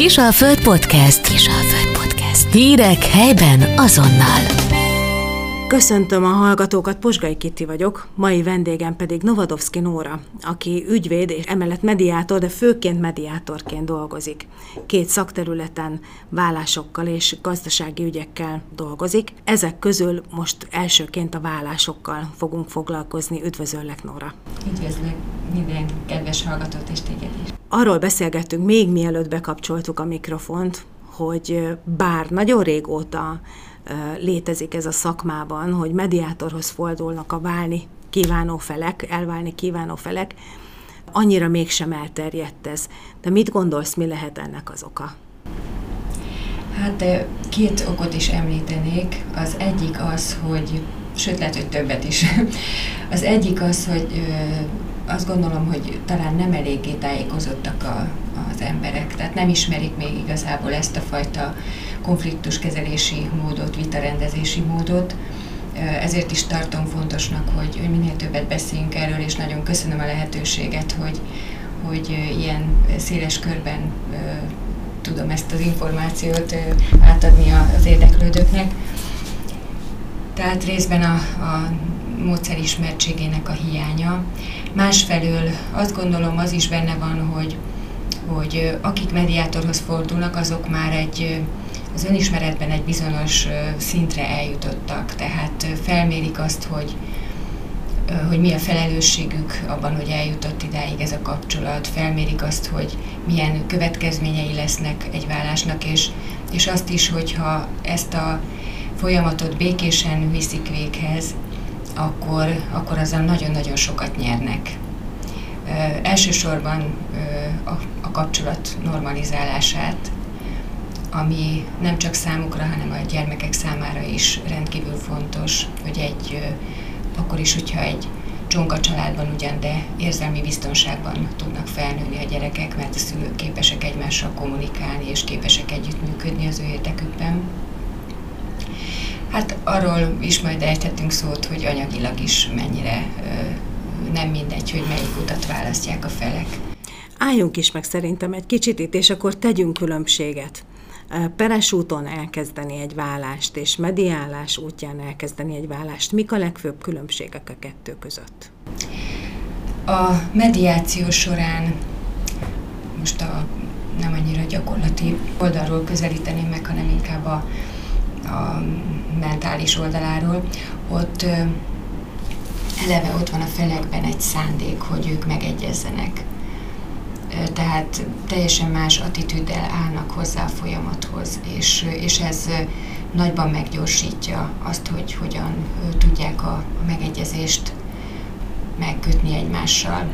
Kisalföld Podcast. Kisalföld Podcast. Hírek helyben azonnal. Köszöntöm a hallgatókat, Posgai Kitti vagyok, mai vendégem pedig Novadovszki Nóra, aki ügyvéd és emellett mediátor, de főként mediátorként dolgozik. Két szakterületen, vállásokkal és gazdasági ügyekkel dolgozik. Ezek közül most elsőként a vállásokkal fogunk foglalkozni. Üdvözöllek, Nóra! Üdvözlök minden kedves hallgatót és téged is! Arról beszélgettünk még mielőtt bekapcsoltuk a mikrofont, hogy bár nagyon régóta létezik ez a szakmában, hogy mediátorhoz fordulnak a elválni kívánó felek, annyira mégsem elterjedt ez. De mit gondolsz, mi lehet ennek az oka? Hát két okot is említenék. Az egyik az, hogy, sőt lehet, hogy többet is. Az egyik az, hogy azt gondolom, hogy talán nem eléggé tájékozottak az emberek, tehát nem ismerik még igazából ezt a fajta konfliktuskezelési módot, vitarendezési módot. Ezért is tartom fontosnak, hogy minél többet beszéljünk erről, és nagyon köszönöm a lehetőséget, hogy ilyen széles körben tudom ezt az információt átadni az érdeklődőknek. Tehát részben a módszer ismertségének a hiánya. Másfelől azt gondolom, az is benne van, hogy akik mediátorhoz fordulnak, azok már az önismeretben egy bizonyos szintre eljutottak. Tehát felmérik azt, hogy mi a felelősségük abban, hogy eljutott idáig ez a kapcsolat. Felmérik azt, hogy milyen következményei lesznek egy vállásnak, és azt is, hogyha ezt a folyamatot békésen viszik véghez, akkor azzal nagyon-nagyon sokat nyernek. Elsősorban a kapcsolat normalizálását, ami nem csak számukra, hanem a gyermekek számára is rendkívül fontos, hogy akkor is, hogyha egy csonka családban ugyan, de érzelmi biztonságban tudnak felnőni a gyerekek, mert a szülők képesek egymással kommunikálni, és képesek együttműködni az ő érdekükben. Hát arról is majd ejtettünk szót, hogy anyagilag is mennyire nem mindegy, hogy melyik utat választják a felek. Álljunk is meg szerintem egy kicsit itt, és akkor tegyünk különbséget. Peres úton elkezdeni egy vállást, és mediálás útján elkezdeni egy vállást. Mik a legfőbb különbségek a kettő között? A mediáció során most a nem annyira gyakorlati oldalról közelíteném meg, hanem inkább a mentális oldaláról, ott eleve ott van a felekben egy szándék, hogy ők megegyezzenek. Tehát teljesen más attitűddel állnak hozzá a folyamathoz, és ez nagyban meggyorsítja azt, hogy hogyan tudják a megegyezést megkötni egymással.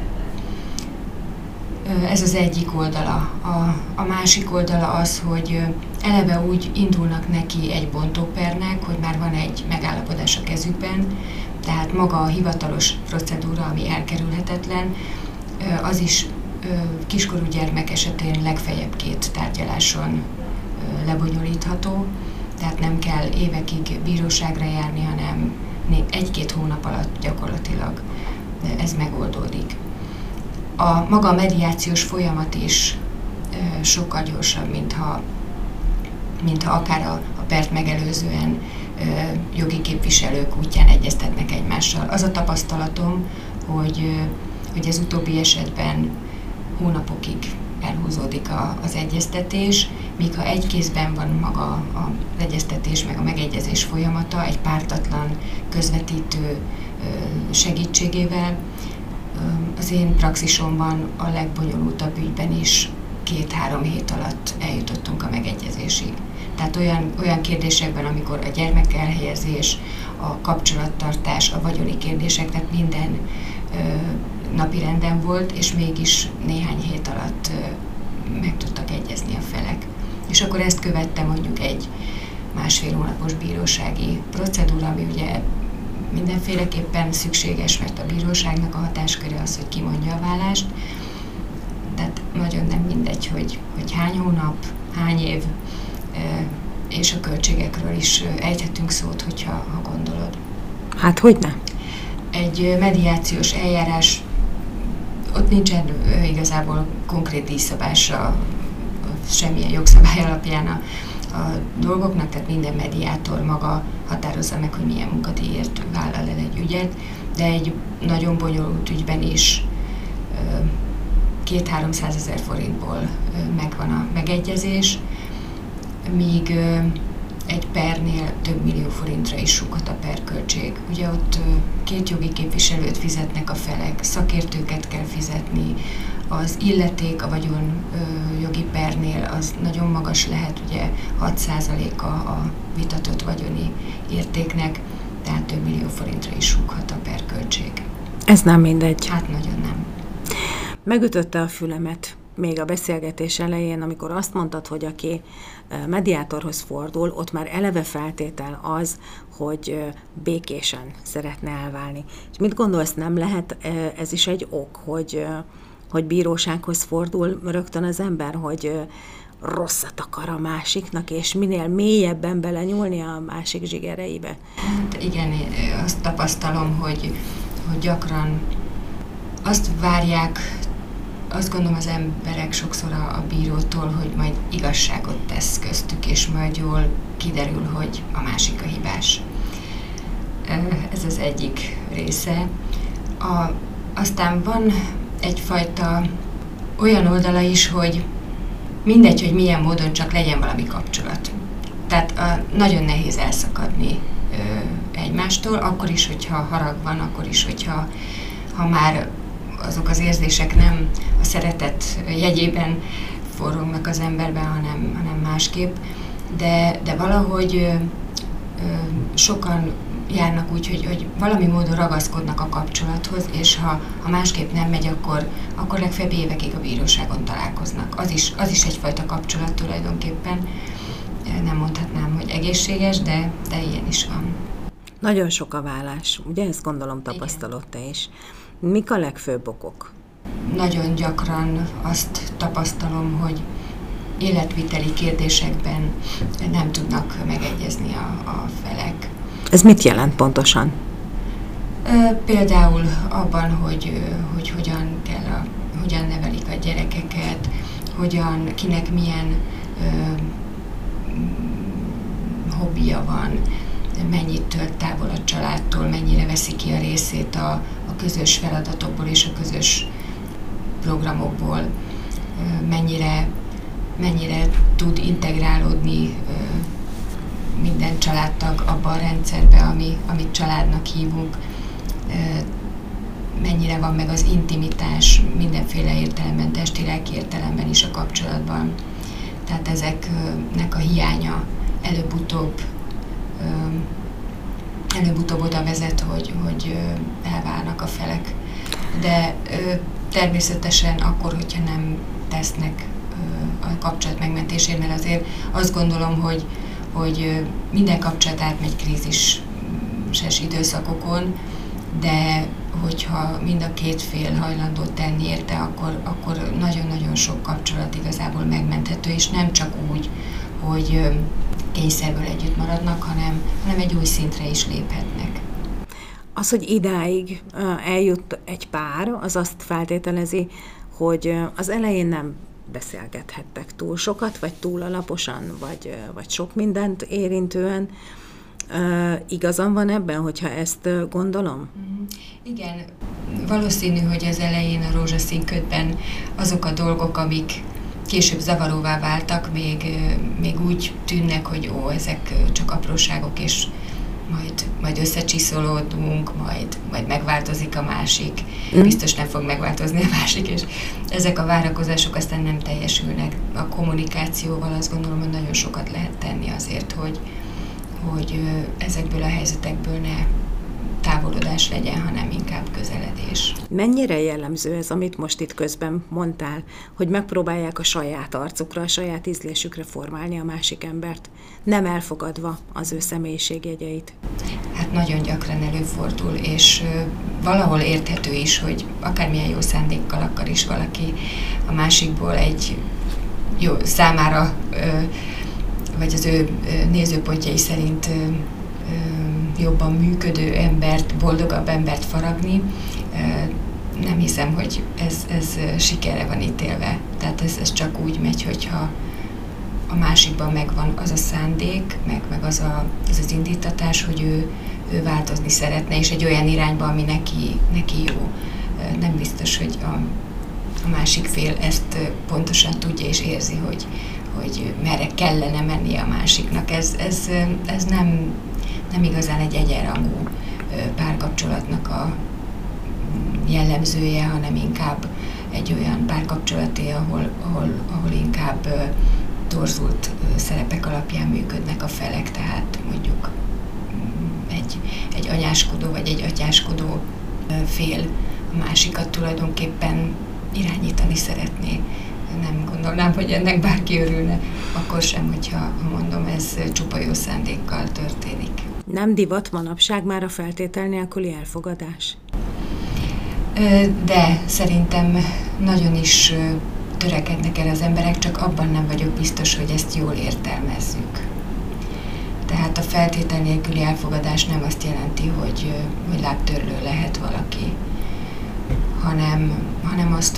Ez az egyik oldala. A másik oldala az, hogy eleve úgy indulnak neki egy bontópernek, hogy már van egy megállapodás a kezükben, tehát maga a hivatalos procedúra, ami elkerülhetetlen, az is kiskorú gyermek esetén legfeljebb 2 tárgyaláson lebonyolítható, tehát nem kell évekig bíróságra járni, hanem 1-2 hónap alatt gyakorlatilag ez megoldódik. A maga mediációs folyamat is sokkal gyorsabb, mintha akár a pert megelőzően jogi képviselők útján egyeztetnek egymással. Az a tapasztalatom, hogy az utóbbi esetben hónapokig elhúzódik az egyeztetés, míg ha egy kézben van maga az egyeztetés meg a megegyezés folyamata egy pártatlan közvetítő segítségével, az én praxisomban a legbonyolultabb ügyben is 2-3 hét alatt eljutottunk a megegyezésig. Tehát olyan kérdésekben, amikor a gyermekelhelyezés, a kapcsolattartás, a vagyoni kérdések, tehát minden napirenden volt, és mégis néhány hét alatt meg tudtak egyezni a felek. És akkor ezt követte mondjuk egy 1,5 hónapos bírósági procedúra, ami ugye mindenféleképpen szükséges, mert a bíróságnak a hatásköre az, hogy kimondja a vállást. Tehát nagyon nem mindegy, hogy hány hónap, hány év, és a költségekről is ejthetünk szót, ha gondolod. Hát hogyne? Egy mediációs eljárás, ott nincsen igazából konkrét díjszabásra semmilyen jogszabály alapján a dolgoknak, tehát minden mediátor maga határozza meg, hogy milyen munkadíjért vállal el egy ügyet, de egy nagyon bonyolult ügyben is 200-300 ezer forintból megvan a megegyezés, míg egy pernél több millió forintra is súghat a perköltség. Ugye ott két jogi képviselőt fizetnek a felek, szakértőket kell fizetni, az illeték a vagyon jogi pernél az nagyon magas lehet, ugye 6%-a a vitatott vagyoni értéknek, tehát több millió forintra is súghat a perköltség. Ez nem mindegy. Hát nagyon nem. Megütötte a fülemet még a beszélgetés elején, amikor azt mondtad, hogy aki mediátorhoz fordul, ott már eleve feltétel az, hogy békésen szeretne elválni. És mit gondolsz, nem lehet ez is egy ok, hogy bírósághoz fordul rögtön az ember, hogy rosszat akar a másiknak, és minél mélyebben belenyúlni a másik zsigereibe? Hát igen, azt tapasztalom, hogy gyakran azt várják, azt gondolom az emberek sokszor a bírótól, hogy majd igazságot tesz köztük, és majd jól kiderül, hogy a másik a hibás. Ez az egyik része. Aztán van egyfajta olyan oldala is, hogy mindegy, hogy milyen módon, csak legyen valami kapcsolat. Tehát nagyon nehéz elszakadni egymástól, akkor is, hogyha harag van, akkor is, hogyha már azok az érzések nem a szeretet jegyében forognak az emberben, hanem másképp. De valahogy sokan járnak úgy, hogy valami módon ragaszkodnak a kapcsolathoz, és ha másképp nem megy, akkor legfeljebb évekig a bíróságon találkoznak. Az is egyfajta kapcsolat tulajdonképpen. Nem mondhatnám, hogy egészséges, de ilyen is van. Nagyon sok a válás, ugye? Ezt gondolom tapasztalod te is. Mik a legfőbb okok? Nagyon gyakran azt tapasztalom, hogy életviteli kérdésekben nem tudnak megegyezni a felek. Ez mit jelent pontosan? Például abban, hogy hogyan nevelik a gyerekeket, kinek milyen hobbija van, mennyit tört távol a családtól, mennyire veszi ki a részét a közös feladatokból és a közös programokból, mennyire tud integrálódni minden családtag abban a rendszerbe, amit családnak hívunk, mennyire van meg az intimitás mindenféle értelemben, testi-lelki értelemben is a kapcsolatban. Tehát ezeknek a hiánya előbb-utóbb oda vezet, hogy elválnak a felek. De természetesen akkor, hogyha nem tesznek a kapcsolat megmentésért, mert azért azt gondolom, hogy minden kapcsolat átmegy krízises időszakokon, de hogyha mind a két fél hajlandó tenni érte, akkor nagyon-nagyon sok kapcsolat igazából megmenthető, és nem csak úgy, hogy kényszerből együtt maradnak, hanem egy új szintre is léphetnek. Az, hogy idáig eljut egy pár, az azt feltételezi, hogy az elején nem beszélgethettek túl sokat, vagy túl alaposan, vagy sok mindent érintően. Igazam van ebben, hogyha ezt gondolom? Igen, valószínű, hogy az elején a rózsaszín ködben azok a dolgok, amik később zavaróvá váltak, még úgy tűnnek, hogy ezek csak apróságok, és majd összecsiszolódunk, majd megváltozik a másik, biztos nem fog megváltozni a másik, és ezek a várakozások aztán nem teljesülnek. A kommunikációval azt gondolom, hogy nagyon sokat lehet tenni azért, hogy ezekből a helyzetekből ne távolodás legyen, hanem inkább közeledés. Mennyire jellemző ez, amit most itt közben mondtál, hogy megpróbálják a saját arcukra, a saját ízlésükre formálni a másik embert, nem elfogadva az ő személyiségjegyeit? Hát nagyon gyakran előfordul, és valahol érthető is, hogy akármilyen jó szándékkal akar is valaki a másikból egy jó számára, vagy az ő nézőpontjai szerint jobban működő embert, boldogabb embert faragni. Nem hiszem, hogy ez sikerre van ítélve. Tehát ez csak úgy megy, hogyha a másikban megvan az a szándék, meg az indítatás, hogy ő változni szeretne, és egy olyan irányba, ami neki jó. Nem biztos, hogy a másik fél ezt pontosan tudja és érzi, hogy merre kellene menni a másiknak. Ez nem igazán egy egyenrangú párkapcsolatnak a jellemzője, hanem inkább egy olyan párkapcsolaté, ahol inkább torzult szerepek alapján működnek a felek, tehát mondjuk egy anyáskodó vagy egy atyáskodó fél a másikat tulajdonképpen irányítani szeretné. Nem gondolnám, hogy ennek bárki örülne, akkor sem, hogyha mondom, ez csupa jó szándékkal történik. Nem divat manapság már a feltétel nélküli elfogadás? De szerintem nagyon is törekednek el az emberek, csak abban nem vagyok biztos, hogy ezt jól értelmezzük. Tehát a feltétel nélküli elfogadás nem azt jelenti, hogy lábtörlő lehet valaki, hanem azt,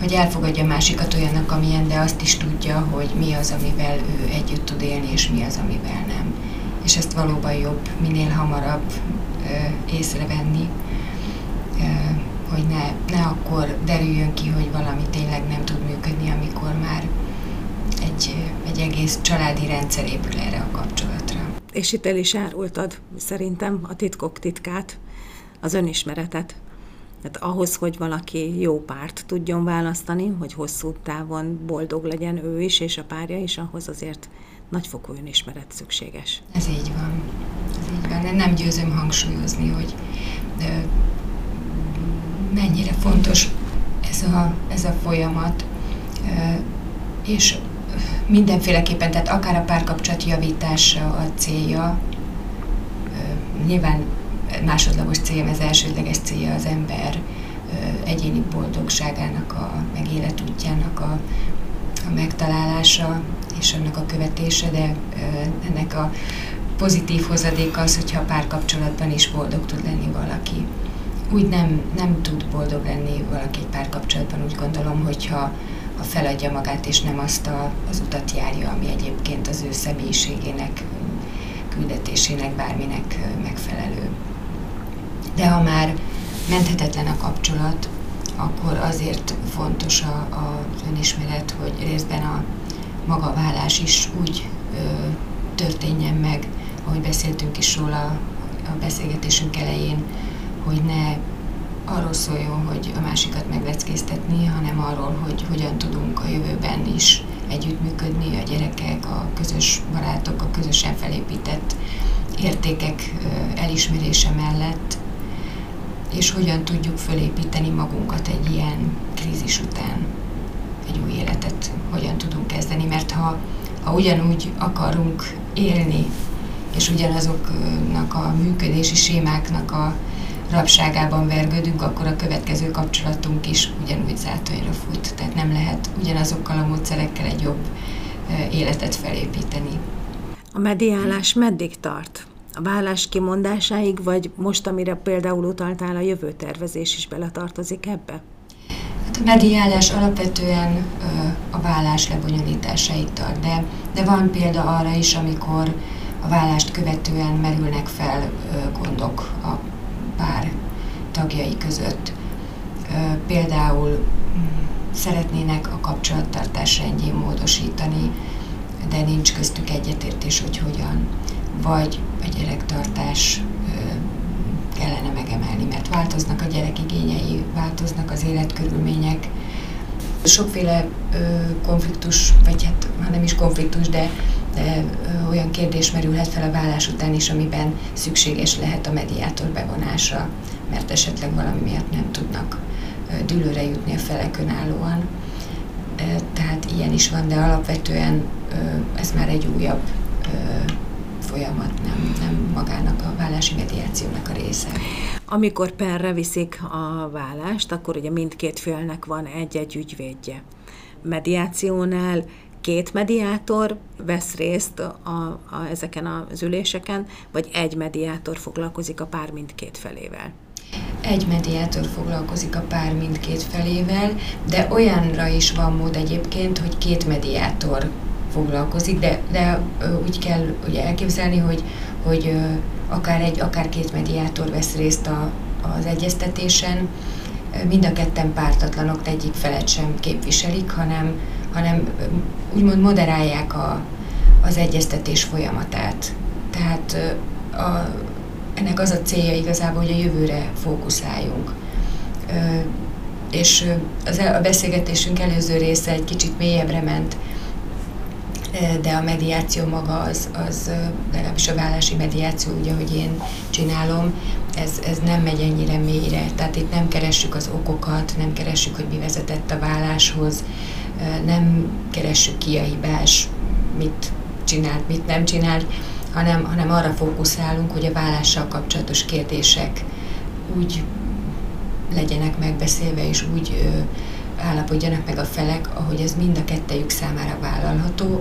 hogy elfogadja másikat olyannak, amilyen, de azt is tudja, hogy mi az, amivel ő együtt tud élni, és mi az, amivel nem. És ezt valóban jobb minél hamarabb észrevenni, hogy ne akkor derüljön ki, hogy valami tényleg nem tud működni, amikor már egy egész családi rendszer épül erre a kapcsolatra. És itt el is árultad szerintem a titkok titkát, az önismeretet. Tehát ahhoz, hogy valaki jó párt tudjon választani, hogy hosszú távon boldog legyen ő is, és a párja is, ahhoz azért nagyfokú önismeret szükséges. Ez így van. Én nem győzöm hangsúlyozni, hogy mennyire fontos ez a folyamat, és mindenféleképpen, tehát akár a párkapcsolat javítása a célja, nyilván másodlagos célja, ez elsődleges célja az ember egyéni boldogságának, meg életútjának a megtalálása és annak a követése, de ennek a pozitív hozadéka az, hogyha a párkapcsolatban is boldog tud lenni valaki. Úgy nem tud boldog lenni valaki egy párkapcsolatban, úgy gondolom, hogyha feladja magát, és nem azt az utat járja, ami egyébként az ő személyiségének, küldetésének, bárminek megfelelő. De ha már menthetetlen a kapcsolat, akkor azért fontos az önismeret, hogy részben a magaválás is úgy történjen meg, ahogy beszéltünk is róla a beszélgetésünk elején, hogy ne arról szóljon, hogy a másikat megleckéztetni, hanem arról, hogy hogyan tudunk a jövőben is együttműködni, a gyerekek, a közös barátok, a közösen felépített értékek elismerése mellett, és hogyan tudjuk fölépíteni magunkat egy ilyen krízis után, egy új életet hogyan tudunk kezdeni, mert ha ugyanúgy akarunk élni, és ugyanazoknak a működési sémáknak a rabságában vergődünk, akkor a következő kapcsolatunk is ugyanúgy zátonyra fut. Tehát nem lehet ugyanazokkal a módszerekkel egy jobb életet felépíteni. A mediálás meddig tart? A vállás kimondásáig, vagy most, amire például utaltál, a jövőtervezés is beletartozik ebbe? Hát a mediálás alapvetően a vállás lebonyolításáig tart, de van példa arra is, amikor a vállást követően merülnek fel gondok a pár tagjai között. Például szeretnének a kapcsolattartás rendjén módosítani, de nincs köztük egyetértés, hogy hogyan. Vagy a gyerektartás kellene megemelni, mert változnak a gyerek igényei, változnak az életkörülmények. Sokféle konfliktus, vagy hát nem is konfliktus, de olyan kérdés merülhet fel a vállás után is, amiben szükséges lehet a mediátor bevonása, mert esetleg valami miatt nem tudnak dűlőre jutni a felek önállóan. Tehát ilyen is van, de alapvetően ez már egy újabb folyamat, nem magának a vállási mediációnak a része. Amikor perre viszik a vállást, akkor ugye mindkét félnek van egy-egy ügyvédje. Mediációnál két mediátor vesz részt ezeken az üléseken, vagy egy mediátor foglalkozik a pár mindkét felével? Egy mediátor foglalkozik a pár mindkét felével, de olyanra is van mód egyébként, hogy két mediátor foglalkozik, de úgy kell ugye elképzelni, hogy akár egy, akár két mediátor vesz részt az egyeztetésen. Mind a ketten pártatlanok, egyik felet sem képviselik, hanem úgymond moderálják az egyeztetés folyamatát. Tehát ennek az a célja igazából, hogy a jövőre fókuszáljunk. És a beszélgetésünk előző része egy kicsit mélyebbre ment, de a mediáció maga az legalábbis a vállási mediáció, ugye, hogy én csinálom, ez nem megy ennyire mélyre. Tehát itt nem keressük az okokat, nem keressük, hogy mi vezetett a válláshoz, nem keressük ki a hibás, mit csinált, mit nem csinált, hanem arra fókuszálunk, hogy a vállással kapcsolatos kérdések úgy legyenek megbeszélve, és úgy állapodjanak meg a felek, ahogy ez mind a kettejük számára vállalható,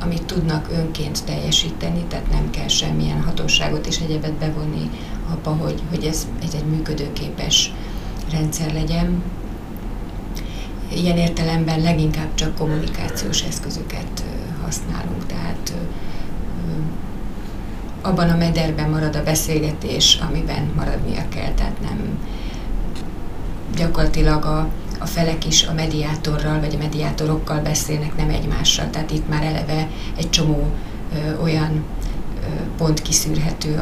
amit tudnak önként teljesíteni, tehát nem kell semmilyen hatóságot és egyebet bevonni abba, hogy ez egy működőképes rendszer legyen. Ilyen értelemben leginkább csak kommunikációs eszközöket használunk, tehát abban a mederben marad a beszélgetés, amiben maradnia kell, tehát nem gyakorlatilag a felek is a mediátorral vagy a mediátorokkal beszélnek, nem egymással. Tehát itt már eleve egy csomó olyan pont kiszűrhető,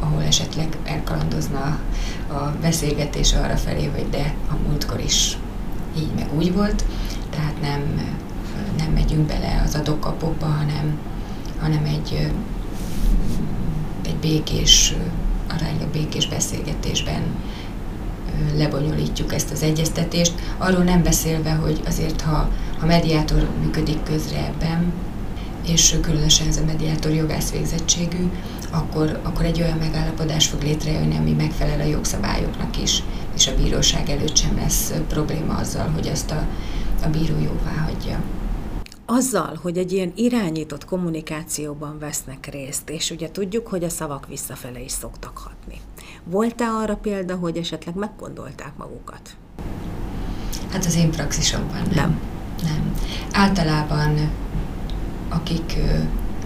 ahol esetleg elkalandozna a beszélgetés arra felé, hogy de a múltkor is így meg úgy volt. Tehát nem megyünk bele az adok-kapokba, hanem egy békés, aránylag békés beszélgetésben lebonyolítjuk ezt az egyeztetést, arról nem beszélve, hogy azért, ha mediátor működik közre ebben, és különösen ez a mediátor jogász végzettségű, akkor egy olyan megállapodás fog létrejönni, ami megfelel a jogszabályoknak is, és a bíróság előtt sem lesz probléma azzal, hogy azt a bíró jóvá hagyja. Azzal, hogy egy ilyen irányított kommunikációban vesznek részt, és ugye tudjuk, hogy a szavak visszafele is szoktak hatni. Volt-e arra példa, hogy esetleg meggondolták magukat? Hát az én praxisomban nem. Általában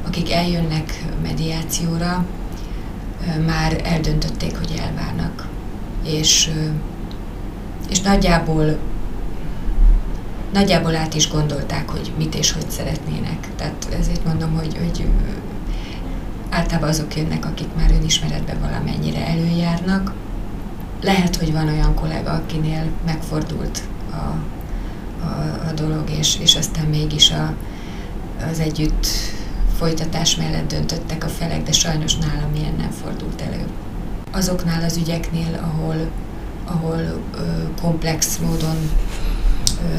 akik eljönnek mediációra, már eldöntötték, hogy elválnak. És nagyjából át is gondolták, hogy mit és hogy szeretnének. Tehát ezért mondom, hogy általában azok jönnek, akik már önismeretben valamennyire előjárnak. Lehet, hogy van olyan kollega, akinél megfordult a dolog, és aztán mégis az együtt folytatás mellett döntöttek a felek, de sajnos nálam ilyen nem fordult elő. Azoknál az ügyeknél, ahol komplex módon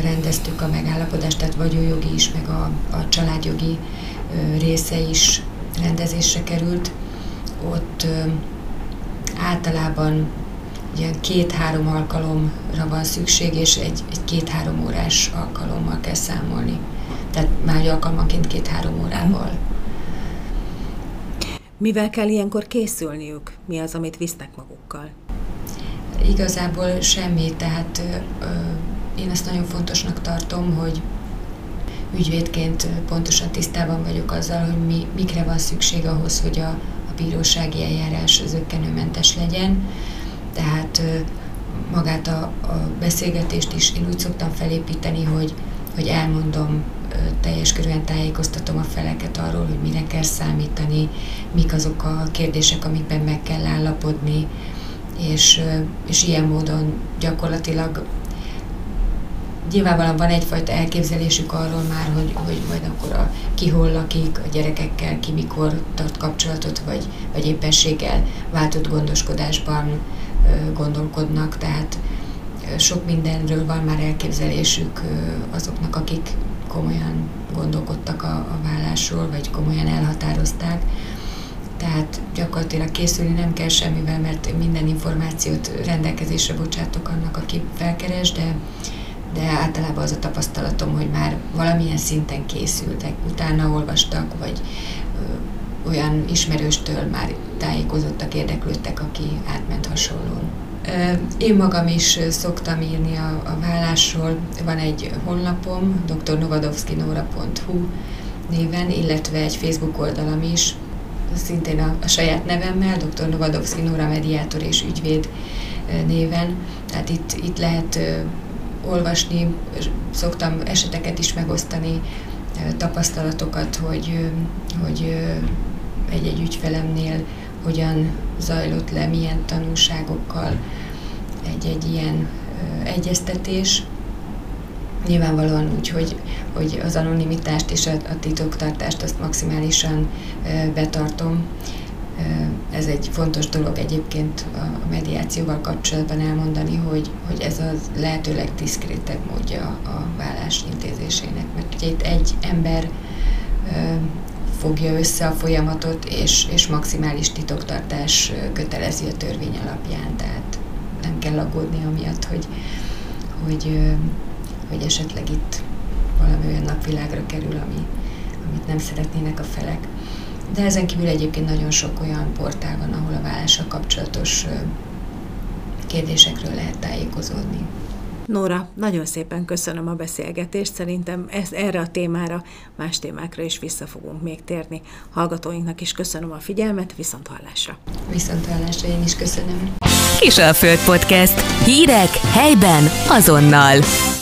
rendeztük a megállapodást, tehát vagyonjogi is, meg a családjogi része is rendezésre került, ott általában ilyen 2-3 alkalomra van szükség, és egy 2-3 órás alkalommal kell számolni. Tehát már egy alkalmanként 2-3 órával. Mivel kell ilyenkor készülniük? Mi az, amit visznek magukkal? Igazából semmi, tehát én ezt nagyon fontosnak tartom, hogy ügyvédként pontosan tisztában vagyok azzal, hogy mikre van szükség ahhoz, hogy a bírósági eljárás zökkenőmentes legyen. Tehát magát a beszélgetést is én úgy szoktam felépíteni, hogy elmondom, teljes körűen tájékoztatom a feleket arról, hogy mire kell számítani, mik azok a kérdések, amikben meg kell állapodni, és ilyen módon gyakorlatilag nyilvánvalóan van egyfajta elképzelésük arról már, hogy majd akkor ki hol lakik, a gyerekekkel, ki mikor tart kapcsolatot, vagy éppenséggel váltott gondoskodásban gondolkodnak. Tehát sok mindenről van már elképzelésük azoknak, akik komolyan gondolkodtak a vállásról, vagy komolyan elhatározták. Tehát gyakorlatilag készülni nem kell semmivel, mert minden információt rendelkezésre bocsátok annak, aki felkeres, de általában az a tapasztalatom, hogy már valamilyen szinten készültek, utána olvastak, vagy olyan ismerőstől már tájékozottak, érdeklődtek, aki átment hasonlón. Én magam is szoktam írni a vállásról. Van egy honlapom, drnovadovszkinora.hu, néven, illetve egy Facebook oldalam is, szintén a saját nevemmel, dr. Novadovszki Nóra mediátor és ügyvéd néven. Tehát itt lehet olvasni, szoktam eseteket is megosztani, tapasztalatokat, hogy egy-egy ügyfelemnél hogyan zajlott le, milyen tanulságokkal egy-egy ilyen egyeztetés. Nyilvánvalóan úgy, hogy az anonimitást és a titoktartást azt maximálisan betartom. Ez egy fontos dolog egyébként a mediációval kapcsolatban elmondani, hogy ez a lehetőleg diszkrétebb módja a vállás intézésének. Mert ugye itt egy ember fogja össze a folyamatot, és maximális titoktartás kötelező a törvény alapján. Tehát nem kell aggódni amiatt, hogy esetleg itt valami olyan napvilágra kerül, amit nem szeretnének a felek. De ezen kívül egyébként nagyon sok olyan portál van, ahol a vállással kapcsolatos kérdésekről lehet tájékozódni. Nóra, nagyon szépen köszönöm a beszélgetést, szerintem erre a témára, más témákra is vissza fogunk még térni. Hallgatóinknak is köszönöm a figyelmet, viszonthallásra! Viszonthallásra, én is köszönöm! Kisalföld Podcast. Hírek helyben, azonnal!